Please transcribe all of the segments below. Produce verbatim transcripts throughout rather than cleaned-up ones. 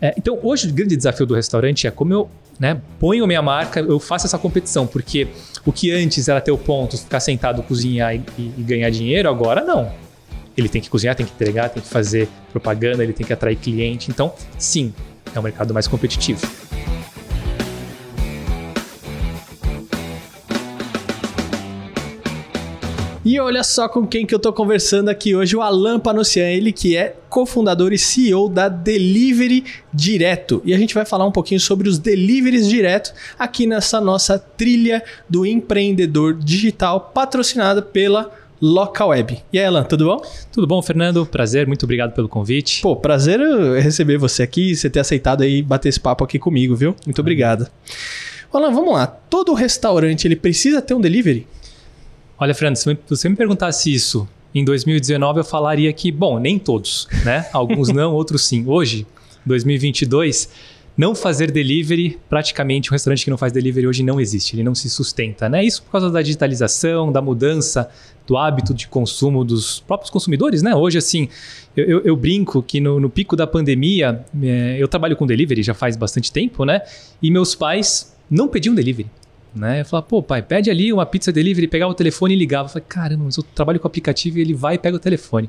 É, então, hoje o grande desafio do restaurante é como eu, né, ponho minha marca, eu faço essa competição, porque o que antes era ter o ponto, ficar sentado, cozinhar e, e, e ganhar dinheiro, agora não. Ele tem que cozinhar, tem que entregar, tem que fazer propaganda, ele tem que atrair cliente. Então, sim, é um mercado mais competitivo. E olha só com quem que eu tô conversando aqui hoje, o Alan Panossian, ele que é cofundador e C E O da Delivery Direto. E a gente vai falar um pouquinho sobre os deliveries direto aqui nessa nossa trilha do empreendedor digital patrocinada pela LocaWeb. E aí, Alan, tudo bom? Tudo bom, Fernando. Prazer, muito obrigado pelo convite. Pô, prazer receber você aqui, você ter aceitado aí bater esse papo aqui comigo, viu? Muito obrigado. Alan, vamos lá. Todo restaurante, ele precisa ter um delivery? Olha, Fernando, se você me perguntasse isso em dois mil e dezenove, eu falaria que, bom, nem todos, né? Alguns não, outros sim. Hoje, dois mil e vinte e dois, não fazer delivery, praticamente um restaurante que não faz delivery hoje não existe, ele não se sustenta, né? Isso por causa da digitalização, da mudança do hábito de consumo dos próprios consumidores, né? Hoje, assim, eu, eu, eu brinco que no, no pico da pandemia, é, eu trabalho com delivery já faz bastante tempo, né? E meus pais não pediam delivery. Né? Eu falava, pô, pai, pede ali uma pizza delivery, pegava o telefone e ligava. Eu falei, caramba, mas eu trabalho com aplicativo e ele vai e pega o telefone.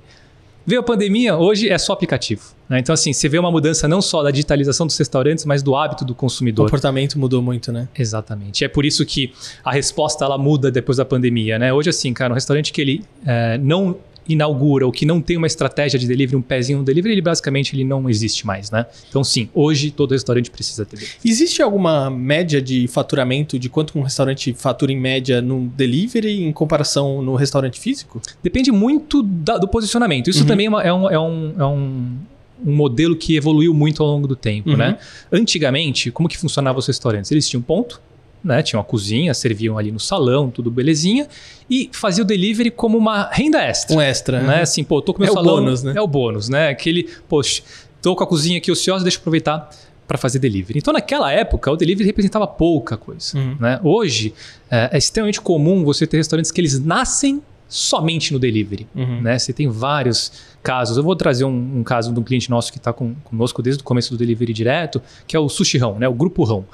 Veio a pandemia, hoje é só aplicativo. Né? Então, assim, você vê uma mudança não só da digitalização dos restaurantes, mas do hábito do consumidor. O comportamento mudou muito, né? Exatamente. É por isso que a resposta ela muda depois da pandemia. Né? Hoje, assim, cara, um restaurante que ele é, não inaugura ou que não tem uma estratégia de delivery, um pezinho no delivery, ele basicamente ele não existe mais, né? Então, sim, hoje todo restaurante precisa ter. Existe alguma média de faturamento de quanto um restaurante fatura em média no delivery em comparação no restaurante físico? Depende muito da, do posicionamento. Isso uhum. também é, uma, é, um, é, um, é um, um modelo que evoluiu muito ao longo do tempo, uhum. né? Antigamente, como que funcionavam os restaurantes? Eles tinham ponto, né? Tinham a cozinha, serviam ali no salão, tudo belezinha, e fazia o delivery como uma renda extra. Um extra. Né? Uhum. Assim, pô, tô com o meu é salão. É o bônus, né? É o bônus, né? Aquele, poxa, tô com a cozinha aqui ociosa, deixa eu aproveitar para fazer delivery. Então, naquela época, o delivery representava pouca coisa. Uhum. Né? Hoje, é, é extremamente comum você ter restaurantes que eles nascem somente no delivery. Uhum. Né? Você tem vários casos. Eu vou trazer um, um caso de um cliente nosso que está conosco desde o começo do delivery direto, que é o Sushirão, né? O Grupo Rão.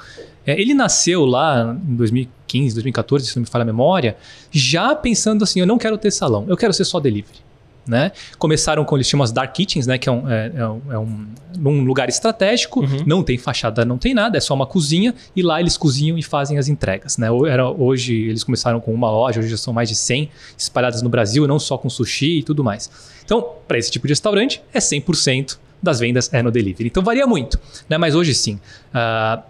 É, ele nasceu lá em dois mil e quinze, dois mil e quatorze, se não me falha a memória, já pensando assim, eu não quero ter salão, eu quero ser só delivery. Né? Começaram com, eles chamam as dark kitchens, né? Que é um, é, é um, um lugar estratégico, uhum. não tem fachada, não tem nada, é só uma cozinha, e lá eles cozinham e fazem as entregas. Né? Era, hoje eles começaram com uma loja, hoje já são mais de cem espalhadas no Brasil, não só com sushi e tudo mais. Então, para esse tipo de restaurante, é cem por cento das vendas é no delivery. Então, varia muito, né? Mas hoje sim. Uh,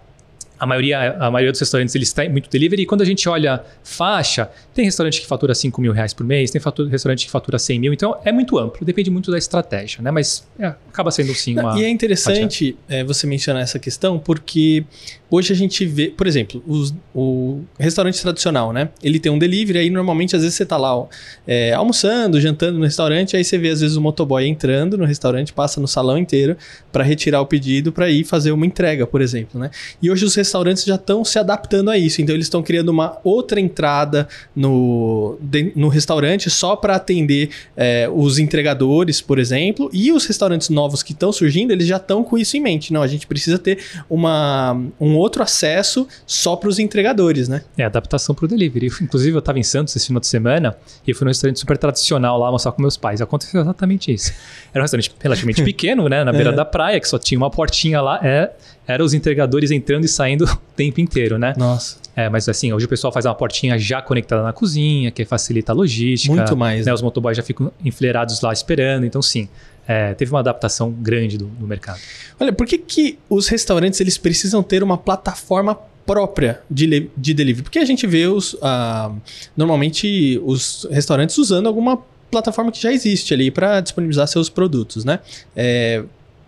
A maioria, a maioria dos restaurantes, eles têm muito delivery. E quando a gente olha faixa, tem restaurante que fatura cinco mil reais por mês, tem fatura, restaurante que fatura cem mil. Então, é muito amplo. Depende muito da estratégia, né? Mas é, acaba sendo, sim, uma... E é interessante é, você mencionar essa questão, porque hoje a gente vê... Por exemplo, os, o restaurante tradicional, né? Ele tem um delivery, aí normalmente, às vezes, você está lá é, almoçando, jantando no restaurante, aí você vê, às vezes, o motoboy entrando no restaurante, passa no salão inteiro para retirar o pedido, para ir fazer uma entrega, por exemplo, né? E hoje os restaurantes já estão se adaptando a isso, então eles estão criando uma outra entrada no, de, no restaurante só para atender é, os entregadores, por exemplo, e os restaurantes novos que estão surgindo, eles já estão com isso em mente. Não, a gente precisa ter uma, um outro acesso só para os entregadores, né? É, adaptação para o delivery. Inclusive, eu estava em Santos esse final de semana e eu fui num restaurante super tradicional lá almoçar com meus pais. Aconteceu exatamente isso. Era um restaurante relativamente pequeno, né? Na beira é. da praia, que só tinha uma portinha lá, é, era os entregadores entrando e saindo o tempo inteiro, né? Nossa. É, mas assim, hoje o pessoal faz uma portinha já conectada na cozinha, que facilita a logística. Muito mais. Né? Né? Os motoboys já ficam enfileirados lá esperando. Então, sim, é, teve uma adaptação grande do, do mercado. Olha, por que que os restaurantes eles precisam ter uma plataforma própria de, de delivery? Porque a gente vê os, ah, normalmente os restaurantes usando alguma plataforma que já existe ali para disponibilizar seus produtos, né? É,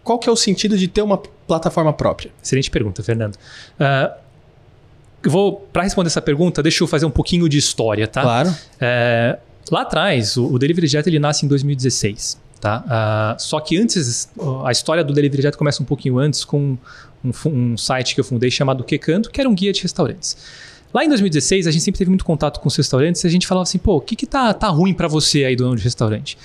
qual que é o sentido de ter uma plataforma própria? Excelente pergunta, Fernando. Uh, eu vou, para responder essa pergunta, deixa eu fazer um pouquinho de história, tá? Claro. Uh, lá atrás, o, o Delivery Jet ele nasce em dois mil e dezesseis, tá? Uh, só que antes, a história do Delivery Jet começa um pouquinho antes com um, um site que eu fundei chamado Kekanto, que era um guia de restaurantes. Lá em dois mil e dezesseis, a gente sempre teve muito contato com os restaurantes e a gente falava assim, pô, o que que tá, tá ruim para você aí, dono de restaurante?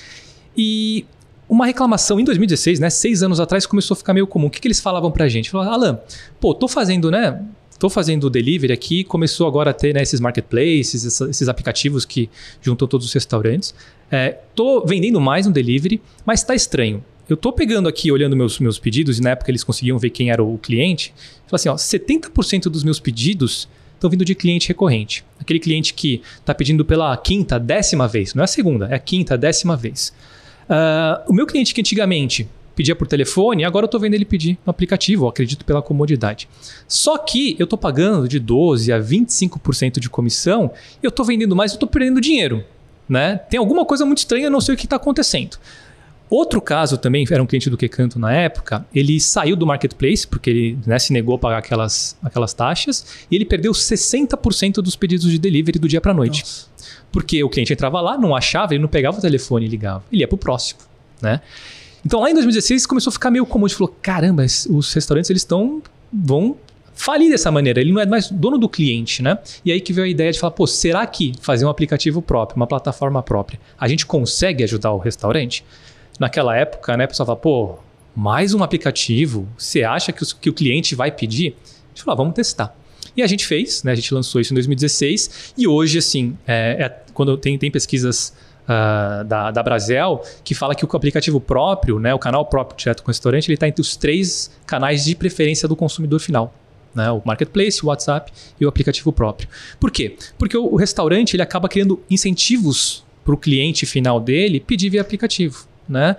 E Uma reclamação em dois mil e dezesseis, né, seis anos atrás, começou a ficar meio comum. O que, que eles falavam pra gente? Falavam, Alan, pô, tô fazendo, né? Tô fazendo delivery aqui, começou agora a ter, né, esses marketplaces, esses, esses aplicativos que juntam todos os restaurantes. É, tô vendendo mais no delivery, mas tá estranho. Eu tô pegando aqui, olhando meus, meus pedidos, e na época eles conseguiam ver quem era o cliente. Falei assim, ó, setenta por cento dos meus pedidos estão vindo de cliente recorrente. Aquele cliente que está pedindo pela quinta, décima vez. Não é a segunda, é a quinta, décima vez. Uh, o meu cliente que antigamente pedia por telefone, agora eu estou vendo ele pedir no aplicativo, eu acredito pela comodidade. Só que eu estou pagando de doze por cento a vinte e cinco por cento de comissão, eu estou vendendo mais, eu estou perdendo dinheiro, né? Tem alguma coisa muito estranha, eu não sei o que está acontecendo. Outro caso também, era um cliente do Kekanto na época, ele saiu do marketplace, porque ele, né, se negou a pagar aquelas, aquelas taxas, e ele perdeu sessenta por cento dos pedidos de delivery do dia para a noite. Nossa. Porque o cliente entrava lá, não achava, ele não pegava o telefone e ligava. Ele ia para o próximo, né? Então, lá em dois mil e dezesseis, começou a ficar meio comum. A gente falou, caramba, os restaurantes eles estão, vão falir dessa maneira. Ele não é mais dono do cliente, né? E aí que veio a ideia de falar, pô, será que fazer um aplicativo próprio, uma plataforma própria, a gente consegue ajudar o restaurante? Naquela época, né, o pessoal falava, pô, mais um aplicativo? Você acha que, os, que o cliente vai pedir? A gente falou, ah, vamos testar. E a gente fez, né, a gente lançou isso em dois mil e dezesseis e hoje, assim, é, é, quando tem, tem pesquisas uh, da, da Brasel que fala que o aplicativo próprio, né, o canal próprio direto com o restaurante, ele está entre os três canais de preferência do consumidor final. Né, o marketplace, o WhatsApp e o aplicativo próprio. Por quê? Porque o, o restaurante ele acaba criando incentivos para o cliente final dele pedir via aplicativo. Né?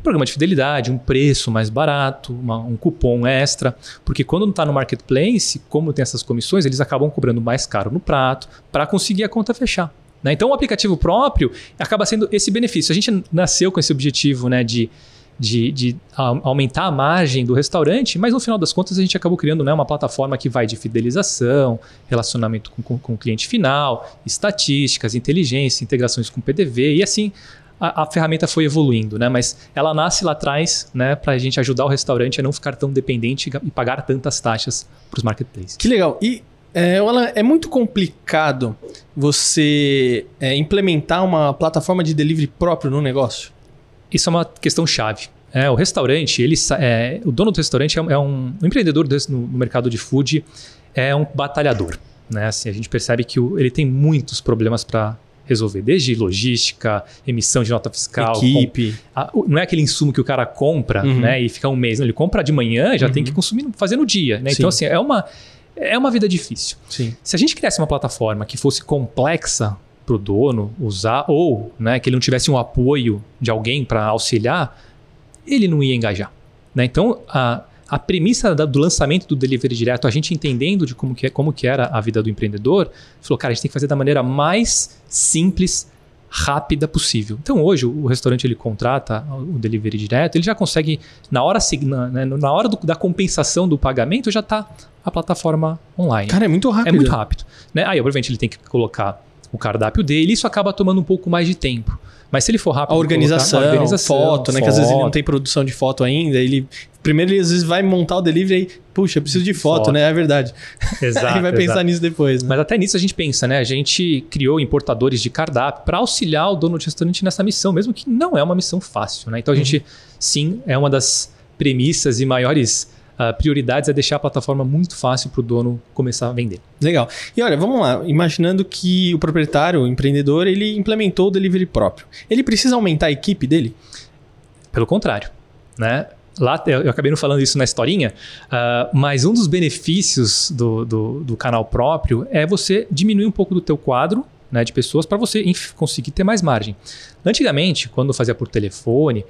Um programa de fidelidade, um preço mais barato, uma, um cupom extra, porque quando não está no marketplace, como tem essas comissões, eles acabam cobrando mais caro no prato para conseguir a conta fechar, né? Então o aplicativo próprio acaba sendo esse benefício. A gente nasceu com esse objetivo, né, de, de, de aumentar a margem do restaurante, mas no final das contas a gente acabou criando, né, uma plataforma que vai de fidelização, relacionamento com, com, com o cliente final, estatísticas, inteligência, integrações com P D V e assim... A, a ferramenta foi evoluindo, né? Mas ela nasce lá atrás, né, para a gente ajudar o restaurante a não ficar tão dependente e pagar tantas taxas para os marketplaces. Que legal. E, é, Alan, é muito complicado você é, implementar uma plataforma de delivery próprio no negócio? Isso é uma questão chave. É, o restaurante, ele, é, o dono do restaurante é, é um, um empreendedor desse, no, no mercado de food, é um batalhador, né? Assim, a gente percebe que o, ele tem muitos problemas para resolver, desde logística, emissão de nota fiscal. Equipe. Com, a, não é aquele insumo que o cara compra, uhum, né, e fica um mês. Não, ele compra de manhã, já, uhum, tem que consumir, fazer no dia, né? Então, assim, é uma, é uma vida difícil. Sim. Se a gente criasse uma plataforma que fosse complexa para o dono usar, ou, né, que ele não tivesse um apoio de alguém para auxiliar, ele não ia engajar, né? Então, a... A premissa do lançamento do Delivery Direto, a gente entendendo de como que, é, como que era a vida do empreendedor, falou, cara, a gente tem que fazer da maneira mais simples, rápida possível. Então, hoje, o restaurante ele contrata o Delivery Direto, ele já consegue, na hora, na, na hora do, da compensação do pagamento, já está a plataforma online. Cara, é muito rápido. É muito rápido, né? Aí, obviamente, ele tem que colocar o cardápio dele, isso acaba tomando um pouco mais de tempo. Mas se ele for rápido... A organização, colocar, a organização foto, foto, né? Que às vezes ele não tem produção de foto ainda. Ele, primeiro ele às vezes vai montar o delivery e... Puxa, eu preciso de foto, foto, né? É verdade. Exato. Ele vai pensar exato. nisso depois, né? Mas até nisso a gente pensa, né? A gente criou importadores de cardápio para auxiliar o dono de restaurante nessa missão, mesmo que não é uma missão fácil, né? Então a gente, uhum, sim, é uma das premissas e maiores... Uh, prioridades é deixar a plataforma muito fácil para o dono começar a vender. Legal. E olha, vamos lá. Imaginando que o proprietário, o empreendedor, ele implementou o delivery próprio. Ele precisa aumentar a equipe dele? Pelo contrário, né? Lá, eu acabei não falando isso na historinha, uh, mas um dos benefícios do, do, do canal próprio é você diminuir um pouco do teu quadro, né, de pessoas para você conseguir ter mais margem. Antigamente, quando fazia por telefone,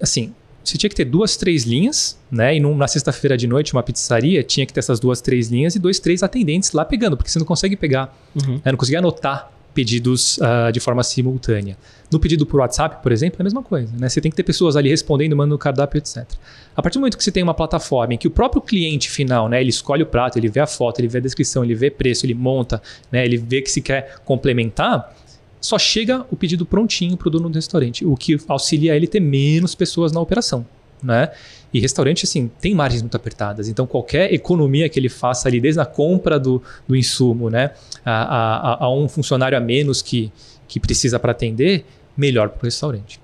assim... Você tinha que ter duas, três linhas, né? E num, na sexta-feira de noite, uma pizzaria tinha que ter essas duas, três linhas e dois, três atendentes lá pegando, porque você não consegue pegar, uhum, né? Não consegue anotar pedidos uh, de forma simultânea. No pedido por WhatsApp, por exemplo, é a mesma coisa, né? Você tem que ter pessoas ali respondendo, mandando o cardápio, etcétera. A partir do momento que você tem uma plataforma em que o próprio cliente final, né, ele escolhe o prato, ele vê a foto, ele vê a descrição, ele vê preço, ele monta, né, ele vê que se quer complementar, só chega o pedido prontinho para o dono do restaurante, o que auxilia ele a ter menos pessoas na operação, né? E restaurante, assim, tem margens muito apertadas. Então, qualquer economia que ele faça ali, desde a compra do, do insumo, né, a, a, a um funcionário a menos que, que precisa para atender, melhor para o restaurante.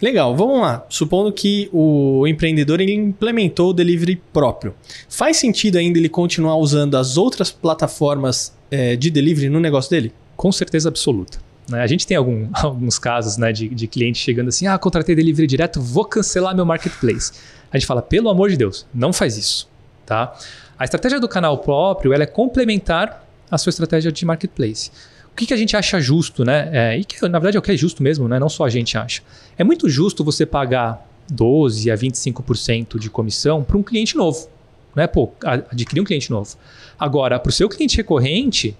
Legal, vamos lá. Supondo que o empreendedor ele implementou o delivery próprio. Faz sentido ainda ele continuar usando as outras plataformas é, de delivery no negócio dele? Com certeza absoluta. A gente tem algum, alguns casos, né, de, de cliente chegando assim, ah, contratei delivery direto, vou cancelar meu marketplace. A gente fala, pelo amor de Deus, não faz isso. Tá? A estratégia do canal próprio ela é complementar a sua estratégia de marketplace. O que, que a gente acha justo, né? É, e que, na verdade, é o que é justo mesmo, né? Não só a gente acha. É muito justo você pagar doze por cento a vinte e cinco por cento de comissão para um cliente novo. Né? Pô, adquirir um cliente novo. Agora, para o seu cliente recorrente,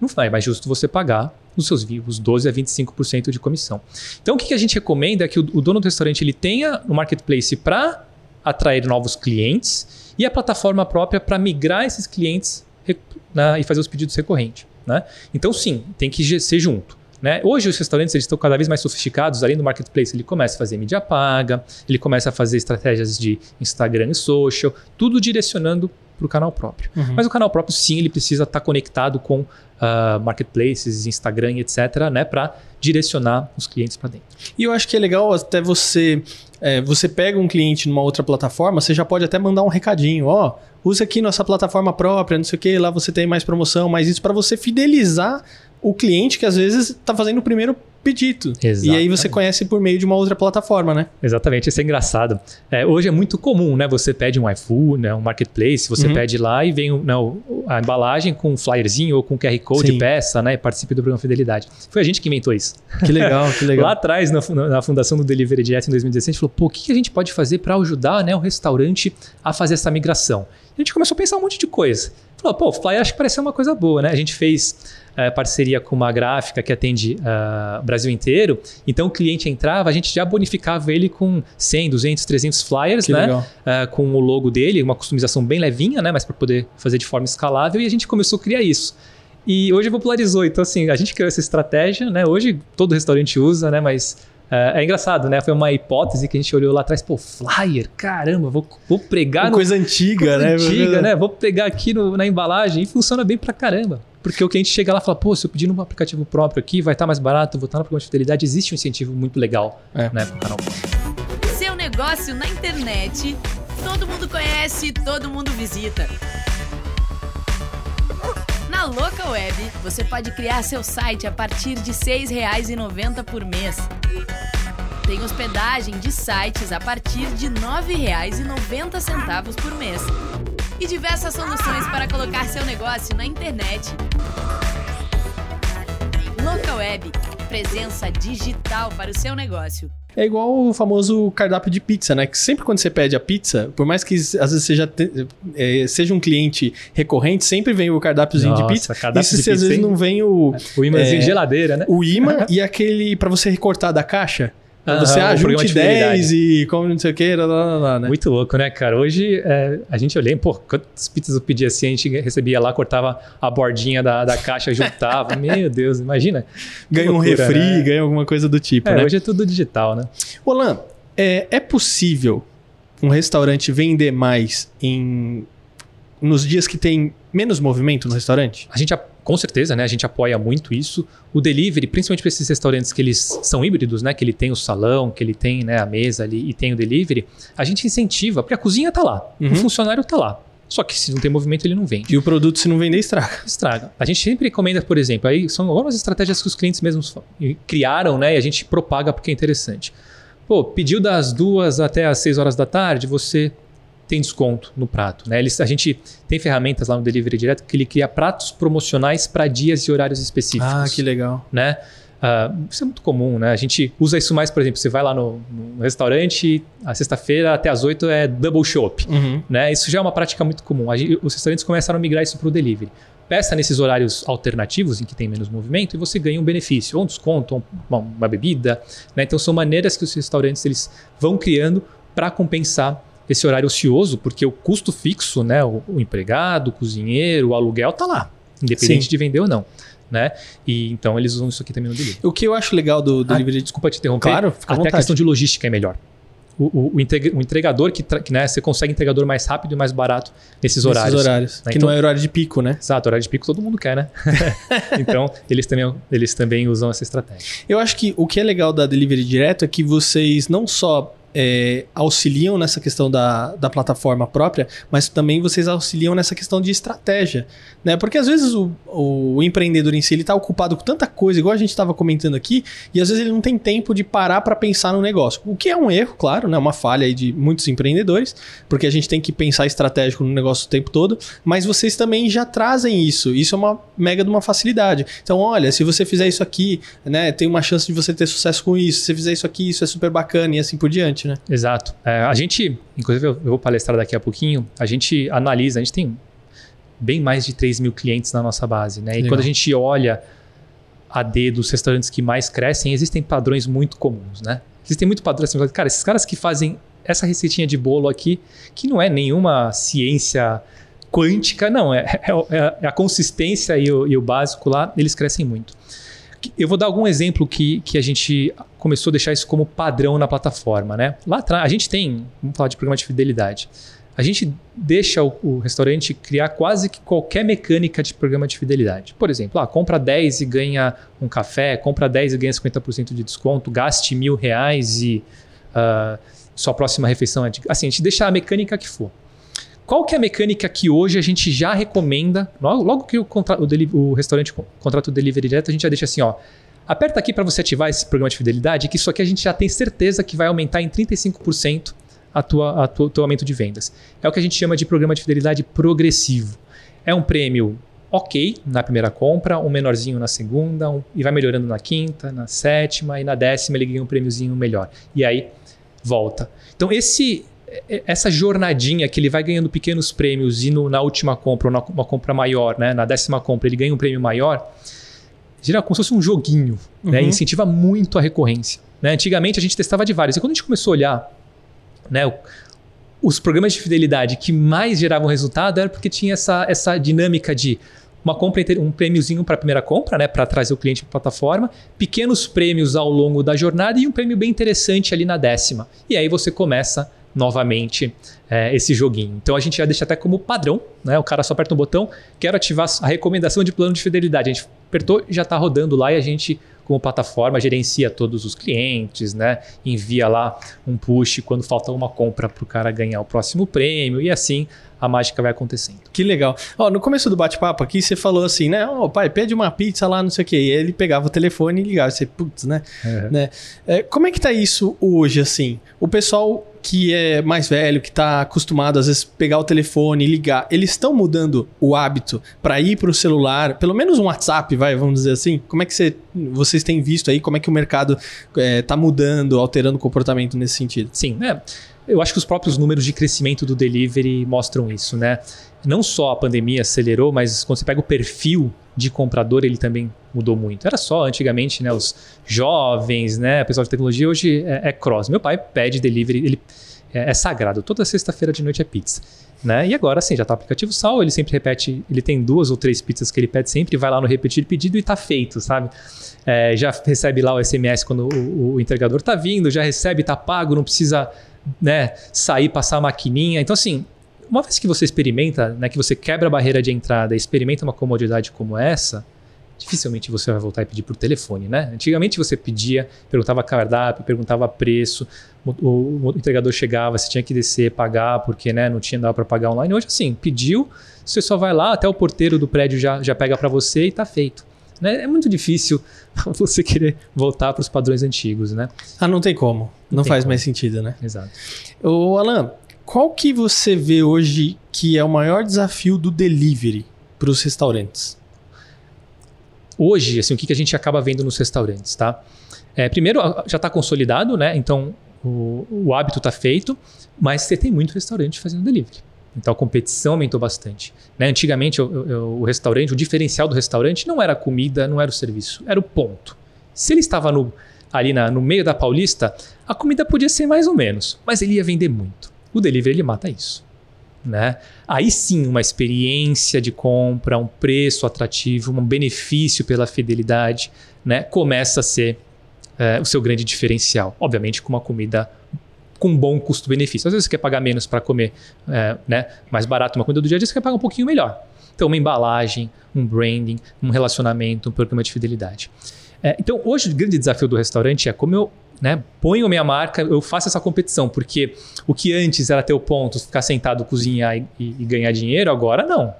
não é mais justo você pagar os seus vivos doze por cento a vinte e cinco por cento de comissão. Então, o que, que a gente recomenda é que o, o dono do restaurante ele tenha um marketplace para atrair novos clientes e a plataforma própria para migrar esses clientes né, e fazer os pedidos recorrentes. Né? Então, sim, tem que ser junto. Né? Hoje, os restaurantes eles estão cada vez mais sofisticados. Além do marketplace, ele começa a fazer mídia paga, ele começa a fazer estratégias de Instagram e social, tudo direcionando para o canal próprio. Uhum. Mas o canal próprio, sim, ele precisa estar tá conectado com uh, marketplaces, Instagram, etcétera, né, para direcionar os clientes para dentro. E eu acho que é legal até você... É, você pega um cliente numa outra plataforma, você já pode até mandar um recadinho. Ó, oh, usa aqui nossa plataforma própria, não sei o que, lá você tem mais promoção, mais isso, para você fidelizar o cliente que às vezes está fazendo o primeiro pedido. Exatamente. E aí você conhece por meio de uma outra plataforma, né? Exatamente, isso é engraçado. É, hoje é muito comum, né? Você pede um iFood, né? Um marketplace, você uhum. pede lá e vem não, a embalagem com um flyerzinho ou com um Q R Code, sim, peça, né? E participe do programa Fidelidade. Foi a gente que inventou isso. Que legal, que legal. Lá atrás, na, na fundação do Delivery Jet em dois mil e dezesseis, a gente falou, pô, o que a gente pode fazer para ajudar, né, o restaurante a fazer essa migração? A gente começou a pensar um monte de coisa. Falou, pô, flyer acho que pareceu uma coisa boa, né? A gente fez é, parceria com uma gráfica que atende o uh, Brasil inteiro. Então, o cliente entrava, a gente já bonificava ele com cem, duzentos, trezentos flyers, que né? Uh, com o logo dele, uma customização bem levinha, né? Mas para poder fazer de forma escalável. E a gente começou a criar isso. E hoje popularizou. Então, assim, a gente criou essa estratégia, né? Hoje todo restaurante usa, né? Mas... É engraçado, né? Foi uma hipótese que a gente olhou lá atrás. Pô, flyer, caramba, vou, vou pregar... Uma no... coisa antiga, coisa né? antiga, né? Vou pregar aqui no, na embalagem e funciona bem pra caramba. Porque o cliente chega lá e fala, pô, se eu pedir num aplicativo próprio aqui, vai estar mais barato, vou estar no programa de fidelidade. Existe um incentivo muito legal é. né, pro canal. Seu negócio na internet, todo mundo conhece, todo mundo visita. Na LocaWeb, você pode criar seu site a partir de seis reais e noventa centavos por mês. Tem hospedagem de sites a partir de nove reais e noventa centavos por mês. E diversas soluções para colocar seu negócio na internet. LocaWeb, presença digital para o seu negócio. É igual o famoso cardápio de pizza, né? Que sempre quando você pede a pizza, por mais que às vezes seja, é, seja um cliente recorrente, sempre vem o cardápiozinho Nossa, de pizza. Cardápio Isso de se pizza, às vezes hein? não vem o... O imãzinho é, de geladeira, né? O imã e aquele para você recortar da caixa. Uhum, você ajuda de dez e come não sei o que, lá, lá, lá, né? Muito louco, né, cara? Hoje é, a gente olhei, pô, quantas pizzas eu pedi assim, a gente recebia lá, cortava a bordinha da, da caixa, juntava. Meu Deus, imagina. Ganha um refri, né? Ganha alguma coisa do tipo, é, né? Hoje é tudo digital, né? Alan, é, é possível um restaurante vender mais em, nos dias que tem menos movimento no restaurante? A gente Com certeza, né? A gente apoia muito isso. O delivery, principalmente para esses restaurantes que eles são híbridos, né? Que ele tem o salão, que ele tem, né, a mesa ali e tem o delivery, a gente incentiva, porque a cozinha está lá, uhum. o funcionário está lá. Só que se não tem movimento, ele não vende. E o produto, se não vender, estraga. Estraga. A gente sempre recomenda, por exemplo, aí são algumas estratégias que os clientes mesmos criaram, né? E a gente propaga porque é interessante. Pô, pediu das duas até as seis horas da tarde, você... tem desconto no prato, né? Eles, a gente tem ferramentas lá no Delivery Direto que ele cria pratos promocionais para dias e horários específicos. Ah, que legal. Né? Uh, isso é muito comum, né? A gente usa isso mais, por exemplo, você vai lá no, no restaurante, a sexta-feira até às oito é double shop. Uhum. Né? Isso já é uma prática muito comum. A gente, os restaurantes começaram a migrar isso para o delivery. Peça nesses horários alternativos em que tem menos movimento e você ganha um benefício, ou um desconto, ou uma, uma bebida. Né? Então, são maneiras que os restaurantes eles vão criando para compensar esse horário ocioso, porque o custo fixo, né, o, o empregado, o cozinheiro, o aluguel está lá, independente Sim. de vender ou não. Né? E então eles usam isso aqui também no delivery. O que eu acho legal do delivery... Ah, desculpa te interromper. Claro, fica à vontade. Até a questão de logística é melhor. o, o, o, integra, o entregador, que, que né, você consegue entregador mais rápido e mais barato nesses horários. Nesses horários, né? Que então, não é horário de pico, né? Exato, horário de pico todo mundo quer, né? Então, eles também, eles também usam essa estratégia. Eu acho que o que é legal da Delivery Direto é que vocês não só... É, auxiliam nessa questão da, da plataforma própria, mas também vocês auxiliam nessa questão de estratégia, né? Porque às vezes o, o empreendedor em si, ele está ocupado com tanta coisa, igual a gente estava comentando aqui, e às vezes ele não tem tempo de parar para pensar no negócio, o que é um erro, claro, né? Uma falha aí de muitos empreendedores, porque a gente tem que pensar estratégico no negócio o tempo todo, mas vocês também já trazem isso, isso é uma mega de uma facilidade. Então, olha, se você fizer isso aqui, né, tem uma chance de você ter sucesso com isso, se você fizer isso aqui, isso é super bacana e assim por diante. Né? Exato. É, a gente, inclusive eu vou palestrar daqui a pouquinho, a gente analisa, a gente tem bem mais de três mil clientes na nossa base, né? E legal. Quando a gente olha a D dos restaurantes que mais crescem, existem padrões muito comuns, né? Existem muito padrões, cara, esses caras que fazem essa receitinha de bolo aqui, que não é nenhuma ciência quântica, não, é, é, é a consistência e o, e o básico lá, eles crescem muito. Eu vou dar algum exemplo que, que a gente começou a deixar isso como padrão na plataforma, né? Lá atrás, a gente tem, vamos falar de programa de fidelidade, a gente deixa o, o restaurante criar quase que qualquer mecânica de programa de fidelidade. Por exemplo, ah, compra dez e ganha um café, compra dez e ganha cinquenta por cento de desconto, gaste mil reais e uh, sua próxima refeição é de... Assim, a gente deixa a mecânica que for. Qual que é a mecânica que hoje a gente já recomenda? Logo que o, contra, o, deli, o restaurante contrata o Delivery Direto, a gente já deixa assim, ó, aperta aqui para você ativar esse programa de fidelidade, que isso aqui a gente já tem certeza que vai aumentar em trinta e cinco por cento a tua, a tua, o teu aumento de vendas. É o que a gente chama de programa de fidelidade progressivo. É um prêmio ok na primeira compra, um menorzinho na segunda, um, e vai melhorando na quinta, na sétima, e na décima ele ganha um prêmiozinho melhor. E aí volta. Então esse... essa jornadinha que ele vai ganhando pequenos prêmios e no, na última compra ou na uma compra maior, né? Na décima compra ele ganha um prêmio maior, gira como se fosse um joguinho, uhum. Né? Incentiva muito a recorrência, né? Antigamente a gente testava de vários, e quando a gente começou a olhar, né, os programas de fidelidade que mais geravam resultado era porque tinha essa, essa dinâmica de uma compra, um prêmiozinho para a primeira compra, né, para trazer o cliente para a plataforma, pequenos prêmios ao longo da jornada e um prêmio bem interessante ali na décima. E aí você começa novamente é, esse joguinho. Então a gente já deixa até como padrão, né? O cara só aperta um botão, quero ativar a recomendação de plano de fidelidade. A gente apertou, já está rodando lá, e a gente, como plataforma, gerencia todos os clientes, né? Envia lá um push quando falta uma compra para o cara ganhar o próximo prêmio, e assim a mágica vai acontecendo. Que legal. Ó, no começo do bate-papo aqui, você falou assim, né? Ó, oh, pai, pede uma pizza lá, não sei o quê. E ele pegava o telefone e ligava. Você, putz, né? Uhum. né? É, como é que tá isso hoje, assim? O pessoal que é mais velho, que está acostumado às vezes pegar o telefone e ligar, eles estão mudando o hábito para ir para o celular, pelo menos um WhatsApp, vai, vamos dizer assim? Como é que você, vocês têm visto aí, como é que o mercado está é, mudando, alterando o comportamento nesse sentido? Sim, né? Eu acho que os próprios números de crescimento do delivery mostram isso, né? Não só a pandemia acelerou, mas quando você pega o perfil de comprador, ele também mudou muito. Era só antigamente, né? Os jovens, né? O pessoal de tecnologia hoje é, é cross. Meu pai pede delivery, ele é, é sagrado. Toda sexta-feira de noite é pizza, né? E agora sim, já tá o aplicativo Sal, ele sempre repete, ele tem duas ou três pizzas que ele pede sempre, vai lá no repetir pedido e tá feito, sabe? É, já recebe lá o S M S quando o, o entregador tá vindo, já recebe, tá pago, não precisa... né, sair, passar a maquininha. Então, assim, uma vez que você experimenta, né, que você quebra a barreira de entrada e experimenta uma comodidade como essa, dificilmente você vai voltar e pedir por telefone, né? Antigamente você pedia, perguntava cardápio, perguntava preço, o, o entregador chegava, você tinha que descer, pagar, porque, né, não tinha, dava para pagar online. Hoje, assim, pediu, você só vai lá, até o porteiro do prédio já, já pega para você e tá feito. É muito difícil você querer voltar para os padrões antigos, né? Ah, não tem como. Não, não faz como. Mais sentido, né? Exato. Ô, Alan, qual que você vê hoje que é o maior desafio do delivery para os restaurantes? Hoje, assim, o que a gente acaba vendo nos restaurantes, tá? É, primeiro, já está consolidado, né? Então, o, o hábito está feito, mas você tem muito restaurante fazendo delivery. Então a competição aumentou bastante, né? Antigamente eu, eu, o restaurante, o diferencial do restaurante não era a comida, não era o serviço, era o ponto. Se ele estava no, ali na, no meio da Paulista, a comida podia ser mais ou menos, mas ele ia vender muito. O delivery ele mata isso, né? Aí sim, uma experiência de compra, um preço atrativo, um benefício pela fidelidade, né? Começa a ser é, o seu grande diferencial. Obviamente com uma comida com bom custo-benefício. Às vezes você quer pagar menos para comer é, né, mais barato uma comida do dia a dia, você quer pagar um pouquinho melhor. Então, uma embalagem, um branding, um relacionamento, um programa de fidelidade. É, então, hoje o grande desafio do restaurante é como eu né, ponho a minha marca, eu faço essa competição, porque o que antes era ter o ponto, ficar sentado, cozinhar e, e ganhar dinheiro, agora não.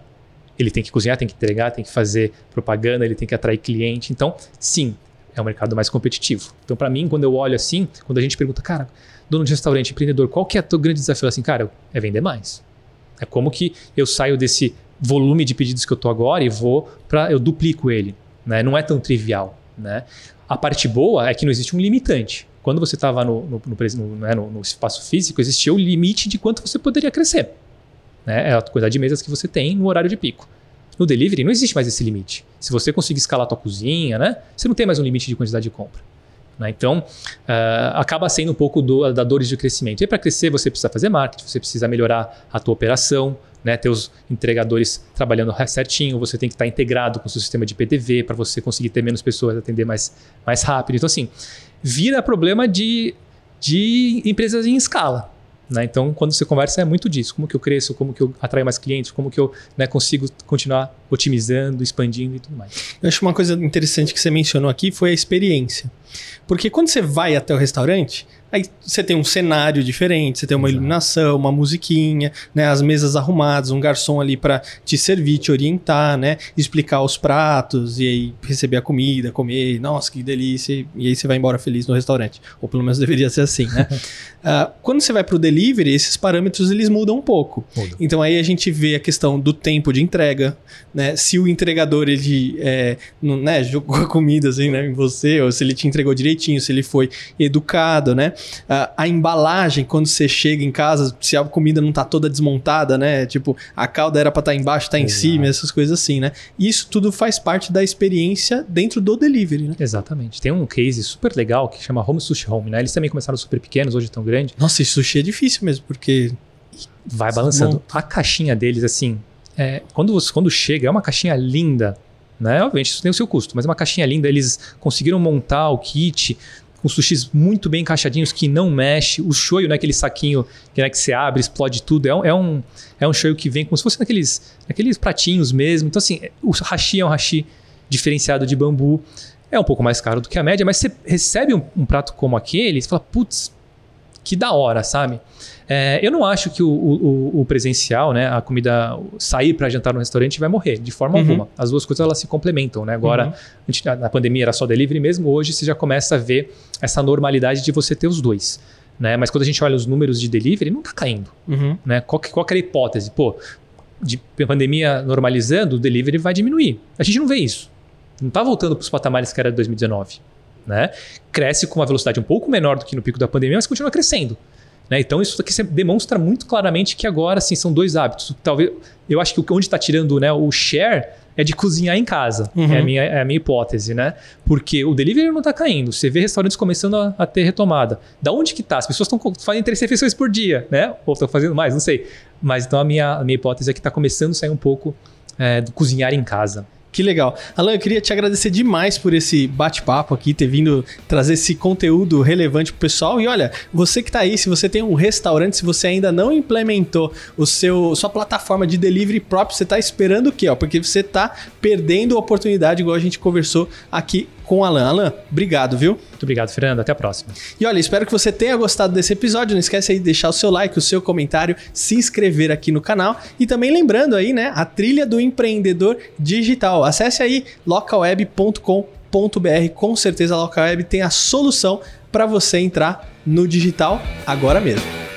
Ele tem que cozinhar, tem que entregar, tem que fazer propaganda, ele tem que atrair cliente. Então, sim, é um mercado mais competitivo. Então, para mim, quando eu olho assim, quando a gente pergunta, cara, dono de restaurante, empreendedor, qual que é o teu grande desafio? Assim, cara, é vender mais. É como que eu saio desse volume de pedidos que eu estou agora e vou para... eu duplico ele, né? Não é tão trivial, né? A parte boa é que não existe um limitante. Quando você estava no, no, no, né, no, no espaço físico, existia o limite de quanto você poderia crescer, né? É a quantidade de mesas que você tem no horário de pico. No delivery não existe mais esse limite. Se você conseguir escalar a tua cozinha, né, você não tem mais um limite de quantidade de compra, né? Então, uh, acaba sendo um pouco do, da dores de crescimento. E para crescer, você precisa fazer marketing, você precisa melhorar a tua operação, né, ter os entregadores trabalhando certinho, você tem que estar integrado com o seu sistema de P D V para você conseguir ter menos pessoas, atender mais, mais rápido. Então, assim, vira problema de, de empresas em escala, né? Então, quando você conversa, é muito disso. Como que eu cresço? Como que eu atraio mais clientes? Como que eu né, consigo continuar otimizando, expandindo e tudo mais? Eu acho uma coisa interessante que você mencionou aqui foi a experiência. Porque quando você vai até o restaurante, aí você tem um cenário diferente, você tem uma Exato. Iluminação, uma musiquinha, né, as mesas arrumadas, um garçom ali para te servir, te orientar, né, explicar os pratos e aí receber a comida, comer, nossa, que delícia, e aí você vai embora feliz no restaurante. Ou pelo menos deveria ser assim, né? uh, quando você vai para o delivery, esses parâmetros eles mudam um pouco. Muda. Então aí a gente vê a questão do tempo de entrega, né, se o entregador ele é, não, né, jogou a comida assim, né, em você, ou se ele te entregou direitinho, se ele foi educado, né? Uh, a embalagem, quando você chega em casa, se a comida não tá toda desmontada, né? Tipo, a calda era pra estar embaixo, tá em Exato. Cima, essas coisas assim, né? Isso tudo faz parte da experiência dentro do delivery, né? Exatamente. Tem um case super legal que chama Home Sushi Home, né? Eles também começaram super pequenos, hoje tão grande. Nossa, esse sushi é difícil mesmo, porque... Vai balançando. Monta. A caixinha deles, assim, é, quando, você, quando chega, é uma caixinha linda, né? Obviamente, isso tem o seu custo, mas é uma caixinha linda. Eles conseguiram montar o kit... com sushis muito bem encaixadinhos, que não mexe. O shoyu, né, aquele saquinho que, né, que você abre, explode tudo. É um, é um, é um shoyu que vem como se fosse naqueles, naqueles pratinhos mesmo. Então, assim, o hashi é um hashi diferenciado de bambu. É um pouco mais caro do que a média, mas você recebe um, um prato como aquele e você fala, putz, que da hora, sabe? É, eu não acho que o, o, o presencial, né, a comida sair para jantar no restaurante vai morrer, de forma uhum. alguma. As duas coisas elas se complementam, né? Agora, uhum. na pandemia era só delivery mesmo, hoje você já começa a ver essa normalidade de você ter os dois, né? Mas quando a gente olha os números de delivery, não tá caindo, uhum. né? Qual, qual que era a hipótese? Pô, de pandemia normalizando, o delivery vai diminuir. A gente não vê isso. Não tá voltando para os patamares que era de dois mil e dezenove. Né? Cresce com uma velocidade um pouco menor do que no pico da pandemia, mas continua crescendo, né? Então, isso aqui demonstra muito claramente que agora assim, são dois hábitos. Talvez, eu acho que onde está tirando, né, o share é de cozinhar em casa. Uhum. É, a minha, é a minha hipótese, né? Porque o delivery não está caindo. Você vê restaurantes começando a, a ter retomada. Da onde que está? As pessoas estão fazendo três refeições por dia, né? Ou estão fazendo mais, não sei. Mas então a minha, a minha hipótese é que está começando a sair um pouco é, do cozinhar em casa. Que legal. Alan, eu queria te agradecer demais por esse bate-papo aqui, ter vindo trazer esse conteúdo relevante pro pessoal. E olha, você que tá aí, se você tem um restaurante, se você ainda não implementou o seu, sua plataforma de delivery próprio, você tá esperando o quê? Ó? Porque você tá perdendo a oportunidade, igual a gente conversou aqui com o Alan. Alan, obrigado, viu? Muito obrigado, Fernando. Até a próxima. E olha, espero que você tenha gostado desse episódio. Não esquece aí de deixar o seu like, o seu comentário, se inscrever aqui no canal. E também lembrando aí, né, a trilha do empreendedor digital. Acesse aí locaweb ponto com ponto br. Com certeza a LocaWeb tem a solução para você entrar no digital agora mesmo.